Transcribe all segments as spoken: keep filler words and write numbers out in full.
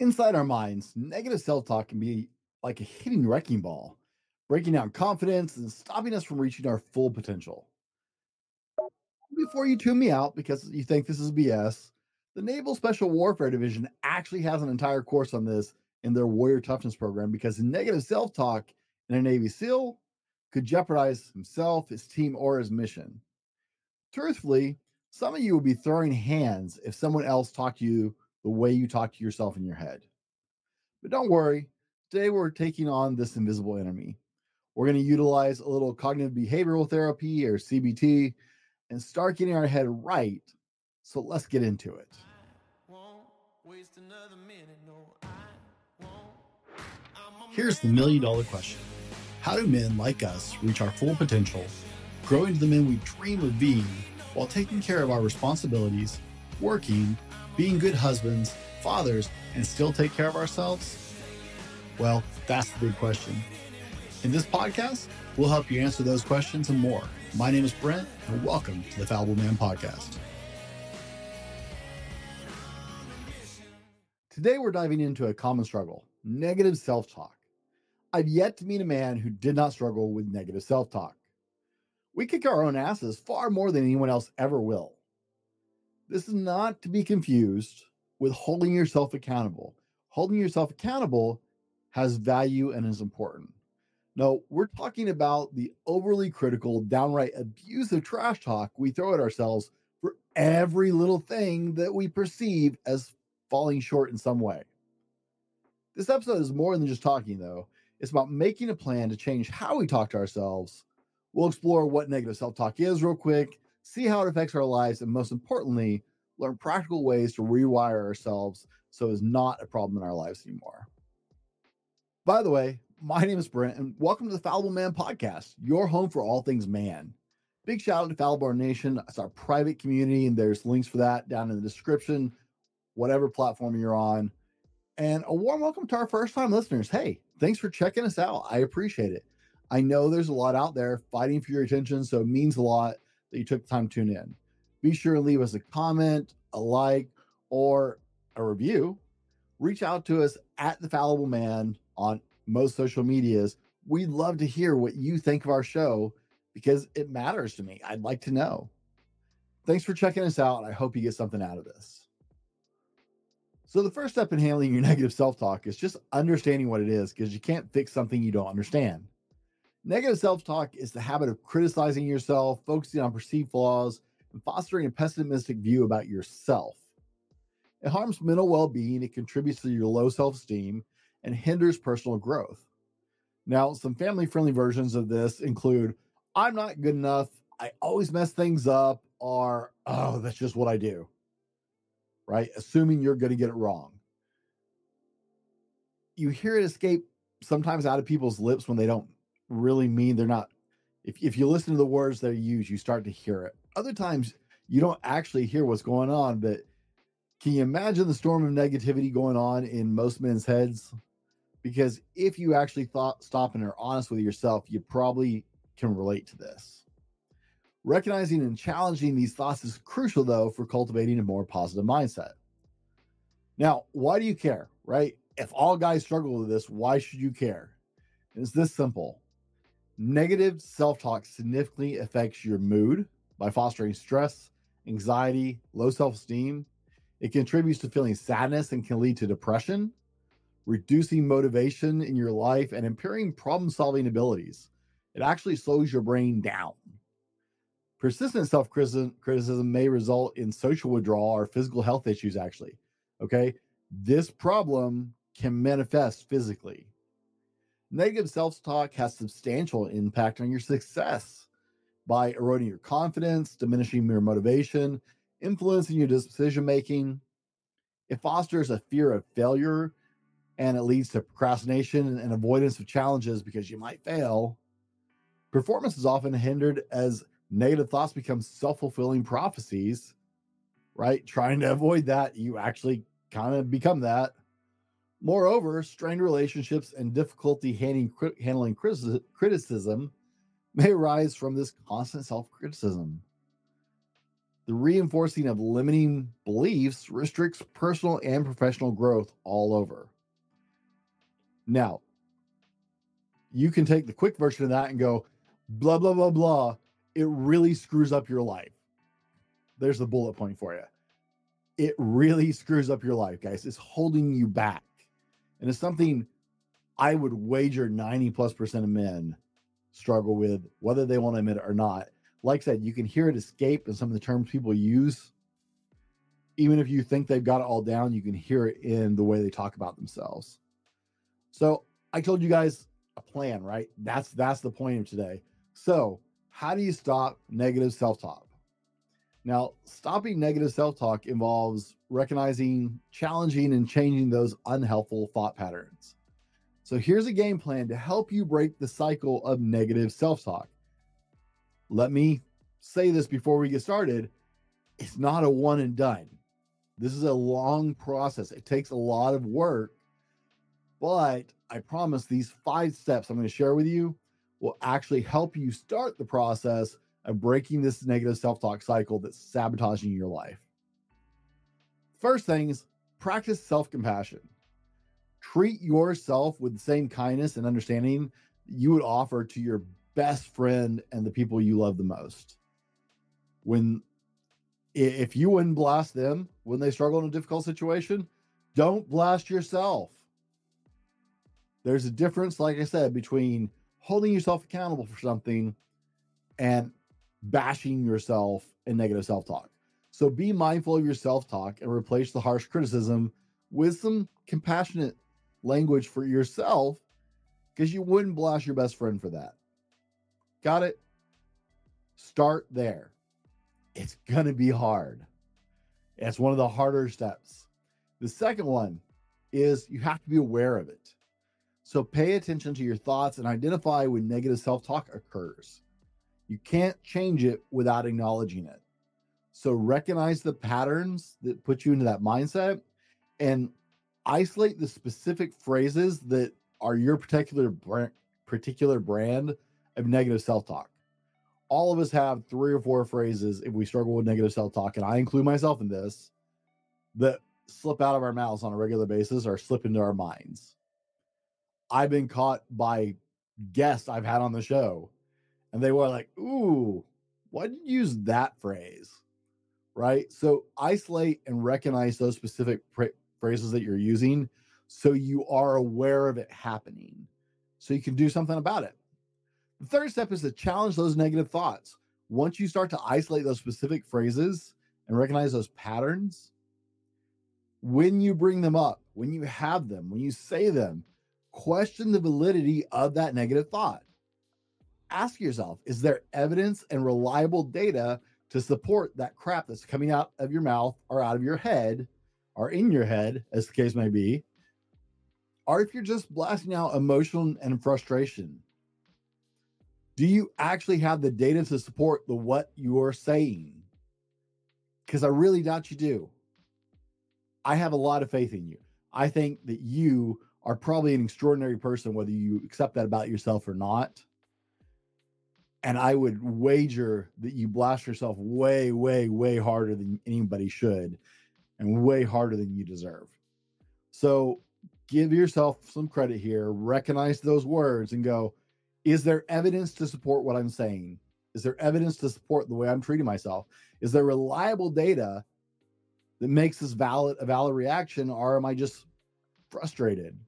Inside our minds, negative self-talk can be like a hidden wrecking ball, breaking down confidence and stopping us from reaching our full potential. Before you tune me out because you think this is B S, the Naval Special Warfare Division actually has an entire course on this in their Warrior Toughness Program, because negative self-talk in a Navy SEAL could jeopardize himself, his team, or his mission. Truthfully, some of you will be throwing hands if someone else talked to you the way you talk to yourself in your head. But don't worry, today we're taking on this invisible enemy. We're going to utilize a little cognitive behavioral therapy, or C B T, and start getting our head right. So let's get into it. I won't waste another minute. No, I won't. Here's the million dollar question. How do men like us reach our full potential, grow into the men we dream of being, while taking care of our responsibilities, working, being good husbands, fathers, and still take care of ourselves? Well, that's the big question. In this podcast, we'll help you answer those questions and more. My name is Brent, and welcome to the Fallible Man Podcast. Today, we're diving into a common struggle, negative self-talk. I've yet to meet a man who did not struggle with negative self-talk. We kick our own asses far more than anyone else ever will. This is not to be confused with holding yourself accountable. Holding yourself accountable has value and is important. No, we're talking about the overly critical, downright abusive trash talk we throw at ourselves for every little thing that we perceive as falling short in some way. This episode is more than just talking, though. It's about making a plan to change how we talk to ourselves. We'll explore what negative self-talk is real quick, see how it affects our lives, and most importantly, learn practical ways to rewire ourselves so it's not a problem in our lives anymore. By the way, my name is Brent, and welcome to the Fallible Man Podcast, your home for all things man. Big shout out to Fallible Nation. It's our private community, and there's links for that down in the description, whatever platform you're on. And a warm welcome to our first-time listeners. Hey, thanks for checking us out. I appreciate it. I know there's a lot out there fighting for your attention, so it means a lot that you took the time to tune in. Be sure to leave us a comment, a like, or a review. Reach out to us at The Fallible Man on most social medias. We'd love to hear what you think of our show because it matters to me. I'd like to know. Thanks for checking us out, and I hope you get something out of this. So the first step in handling your negative self-talk is just understanding what it is, because you can't fix something you don't understand. Negative self-talk is the habit of criticizing yourself, focusing on perceived flaws, and fostering a pessimistic view about yourself. It harms mental well-being, it contributes to your low self-esteem, and hinders personal growth. Now, some family-friendly versions of this include, I'm not good enough, I always mess things up, or, oh, that's just what I do, right? Assuming you're going to get it wrong. You hear it escape sometimes out of people's lips when they don't really mean they're not. If, if you listen to the words they use, you start to hear it. Other times, you don't actually hear what's going on, but can you imagine the storm of negativity going on in most men's heads? Because if you actually thought, stop and are honest with yourself, you probably can relate to this. Recognizing and challenging these thoughts is crucial, though, for cultivating a more positive mindset. Now, why do you care, right? If all guys struggle with this, why should you care? It's this simple. Negative self-talk significantly affects your mood by fostering stress, anxiety, low self-esteem. It contributes to feeling sadness and can lead to depression, reducing motivation in your life, and impairing problem-solving abilities. It actually slows your brain down. Persistent self-criticism may result in social withdrawal or physical health issues, actually. Okay? This problem can manifest physically. Negative self-talk has substantial impact on your success by eroding your confidence, diminishing your motivation, influencing your decision-making. It fosters a fear of failure, and it leads to procrastination and avoidance of challenges because you might fail. Performance is often hindered as negative thoughts become self-fulfilling prophecies, right? Trying to avoid that, you actually kind of become that. Moreover, strained relationships and difficulty handling criticism may arise from this constant self-criticism. The reinforcing of limiting beliefs restricts personal and professional growth all over. Now, you can take the quick version of that and go, blah, blah, blah, blah. It really screws up your life. There's the bullet point for you. It really screws up your life, guys. It's holding you back. And it's something I would wager ninety plus percent of men struggle with, whether they want to admit it or not. Like I said, you can hear it escape in some of the terms people use. Even if you think they've got it all down, you can hear it in the way they talk about themselves. So I told you guys a plan, right? That's that's the point of today. So how do you stop negative self-talk? Now, stopping negative self-talk involves recognizing, challenging, and changing those unhelpful thought patterns. So here's a game plan to help you break the cycle of negative self-talk. Let me say this before we get started. It's not a one and done. This is a long process. It takes a lot of work, but I promise these five steps I'm going to share with you will actually help you start the process of breaking this negative self-talk cycle that's sabotaging your life. First things, practice self-compassion. Treat yourself with the same kindness and understanding you would offer to your best friend and the people you love the most. When, if you wouldn't blast them when they struggle in a difficult situation, don't blast yourself. There's a difference, like I said, between holding yourself accountable for something and bashing yourself in negative self-talk. So be mindful of your self-talk and replace the harsh criticism with some compassionate language for yourself, because you wouldn't blast your best friend for that. Got it? Start there. It's going to be hard. It's one of the harder steps. The second one is you have to be aware of it. So pay attention to your thoughts and identify when negative self-talk occurs. You can't change it without acknowledging it. So recognize the patterns that put you into that mindset and isolate the specific phrases that are your particular brand, particular brand of negative self-talk. All of us have three or four phrases if we struggle with negative self-talk, and I include myself in this, that slip out of our mouths on a regular basis or slip into our minds. I've been caught by guests I've had on the show, and they were like, ooh, why did you use that phrase? Right? So isolate and recognize those specific pr- phrases that you're using so you are aware of it happening, so you can do something about it. The third step is to challenge those negative thoughts. Once you start to isolate those specific phrases and recognize those patterns, when you bring them up, when you have them, when you say them, question the validity of that negative thought. Ask yourself, is there evidence and reliable data to support that crap that's coming out of your mouth or out of your head or in your head, as the case may be, or if you're just blasting out emotion and frustration? Do you actually have the data to support the what you're saying? Because I really doubt you do. I have a lot of faith in you. I think that you are probably an extraordinary person, whether you accept that about yourself or not. And I would wager that you blast yourself way, way, way harder than anybody should and way harder than you deserve. So give yourself some credit here. Recognize those words and go, is there evidence to support what I'm saying? Is there evidence to support the way I'm treating myself? Is there reliable data that makes this valid a valid reaction, or am I just frustrated?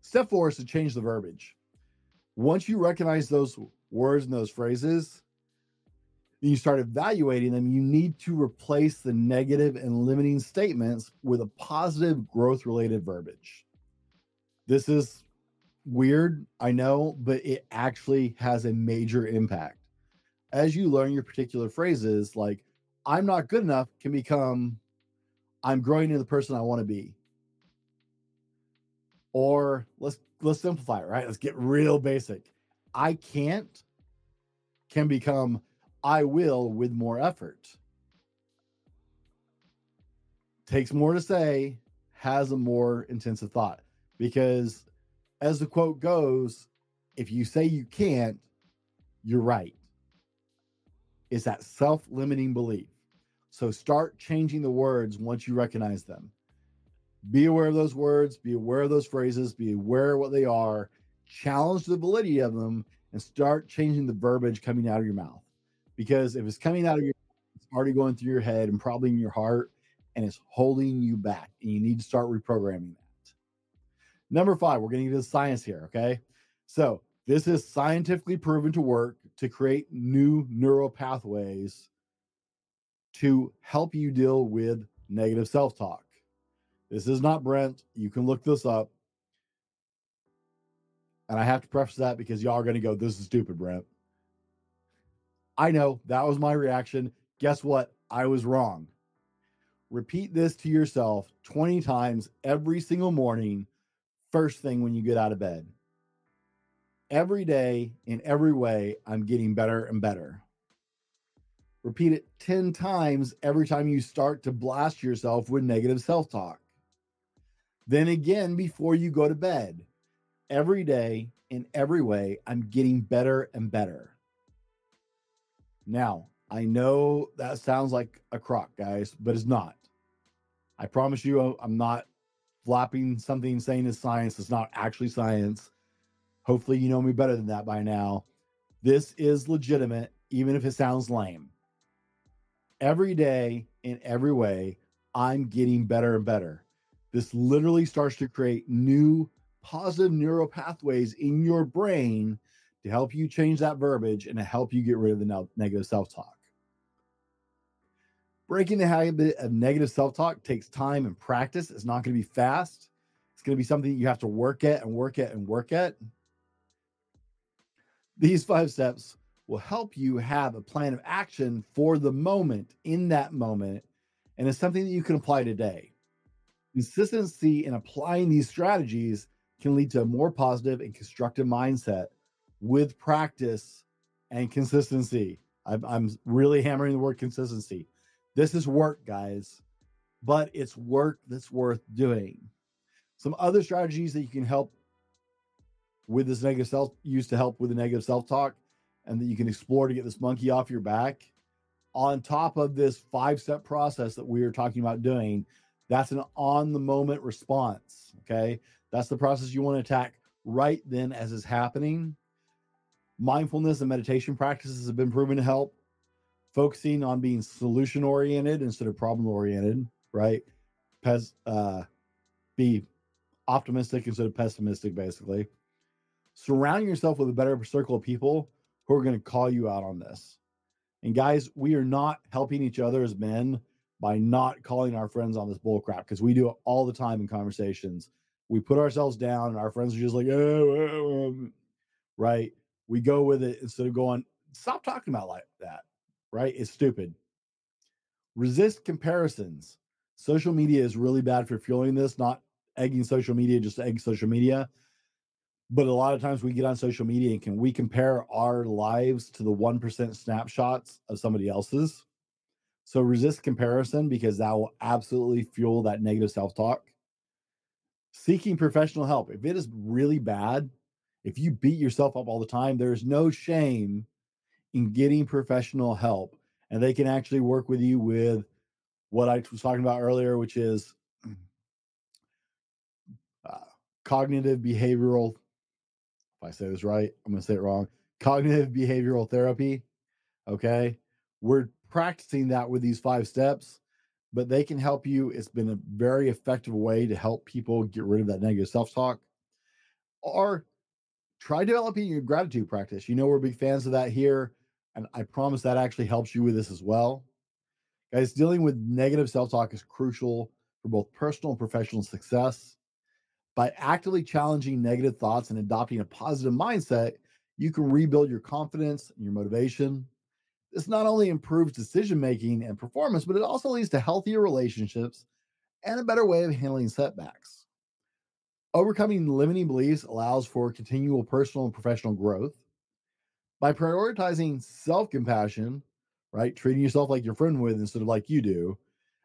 Step four is to change the verbiage. Once you recognize those words and those phrases, and you start evaluating them, you need to replace the negative and limiting statements with a positive growth-related verbiage. This is weird, I know, but it actually has a major impact. As you learn your particular phrases, like I'm not good enough can become I'm growing into the person I want to be. Or let's let's simplify it, right? Let's get real basic. I can't can become I will with more effort. Takes more to say, has a more intensive thought, because as the quote goes, if you say you can't, you're right. is that self-limiting belief. So start changing the words once you recognize them. Be aware of those words, be aware of those phrases, be aware of what they are, challenge the validity of them, and start changing the verbiage coming out of your mouth. Because if it's coming out of your mouth, it's already going through your head and probably in your heart, and it's holding you back, and you need to start reprogramming that. Number five, we're getting into the science here, okay? So this is scientifically proven to work to create new neural pathways to help you deal with negative self-talk. This is not Brent. You can look this up. And I have to preface that because y'all are going to go, this is stupid, Brent. I know that was my reaction. Guess what? I was wrong. Repeat this to yourself twenty times every single morning, first thing when you get out of bed. Every day, in every way, I'm getting better and better. Repeat it ten times every time you start to blast yourself with negative self-talk. Then again, before you go to bed, every day, in every way, I'm getting better and better. Now, I know that sounds like a crock, guys, but it's not. I promise you, I'm not flopping something saying it's science. It's not actually science. Hopefully, you know me better than that by now. This is legitimate, even if it sounds lame. Every day, in every way, I'm getting better and better. This literally starts to create new positive neural pathways in your brain to help you change that verbiage and to help you get rid of the negative self-talk. Breaking the habit of negative self-talk takes time and practice. It's not going to be fast. It's going to be something you have to work at and work at and work at. These five steps will help you have a plan of action for the moment, in that moment, and it's something that you can apply today. Consistency in applying these strategies can lead to a more positive and constructive mindset with practice and consistency. I'm, I'm really hammering the word consistency. This is work, guys, but it's work that's worth doing. Some other strategies that you can help with this negative self, used to help with the negative self-talk, and that you can explore to get this monkey off your back. On top of this five-step process that we are talking about doing, that's an on-the-moment response, okay? That's the process you want to attack right then as it's happening. Mindfulness and meditation practices have been proven to help. Focusing on being solution-oriented instead of problem-oriented, right? Pes- uh, be optimistic instead of pessimistic, basically. Surround yourself with a better circle of people who are going to call you out on this. And guys, we are not helping each other as men by not calling our friends on this bullcrap, because we do it all the time in conversations. We put ourselves down and our friends are just like, oh, oh, oh, right? We go with it instead of going, stop talking about like that, right? It's stupid. Resist comparisons. Social media is really bad for fueling this, not egging social media, just egg social media. But a lot of times we get on social media and can we compare our lives to the one percent snapshots of somebody else's? So resist comparison, because that will absolutely fuel that negative self-talk. Seeking professional help. If it is really bad, if you beat yourself up all the time, there is no shame in getting professional help. And they can actually work with you with what I was talking about earlier, which is uh, cognitive behavioral If I say this right, I'm going to say it wrong. Cognitive behavioral therapy. Okay. We're practicing that with these five steps, but they can help you. It's been a very effective way to help people get rid of that negative self-talk. Or try developing your gratitude practice. You know, we're big fans of that here. And I promise that actually helps you with this as well. Guys, dealing with negative self-talk is crucial for both personal and professional success. By actively challenging negative thoughts and adopting a positive mindset, you can rebuild your confidence and your motivation. This not only improves decision-making and performance, but it also leads to healthier relationships and a better way of handling setbacks. Overcoming limiting beliefs allows for continual personal and professional growth. By prioritizing self-compassion, right, treating yourself like your friend would instead of like you do,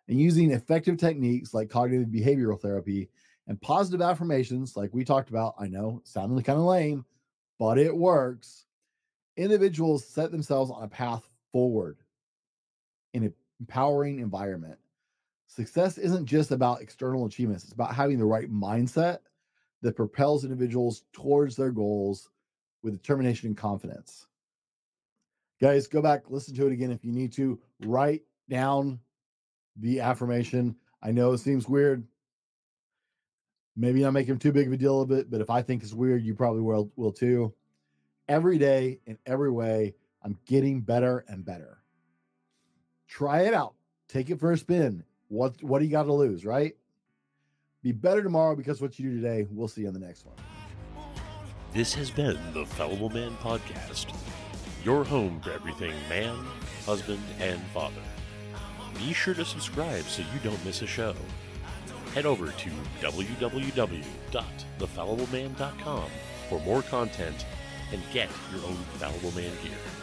and using effective techniques like cognitive behavioral therapy, and positive affirmations, like we talked about, I know, sounded kind of lame, but it works. Individuals set themselves on a path forward in an empowering environment. Success isn't just about external achievements. It's about having the right mindset that propels individuals towards their goals with determination and confidence. Guys, go back, listen to it again if you need to. Write down the affirmation. I know it seems weird. Maybe not making too big of a deal of it, but if I think it's weird, you probably will, will too. Every day, in every way, I'm getting better and better. Try it out. Take it for a spin. What, what do you got to lose, right? Be better tomorrow because what you do today. We'll see you in the next one. This has been the Fallible Man Podcast, your home for everything man, husband, and father. Be sure to subscribe so you don't miss a show. Head over to w w w dot the fallible man dot com for more content and get your own Fallible Man gear.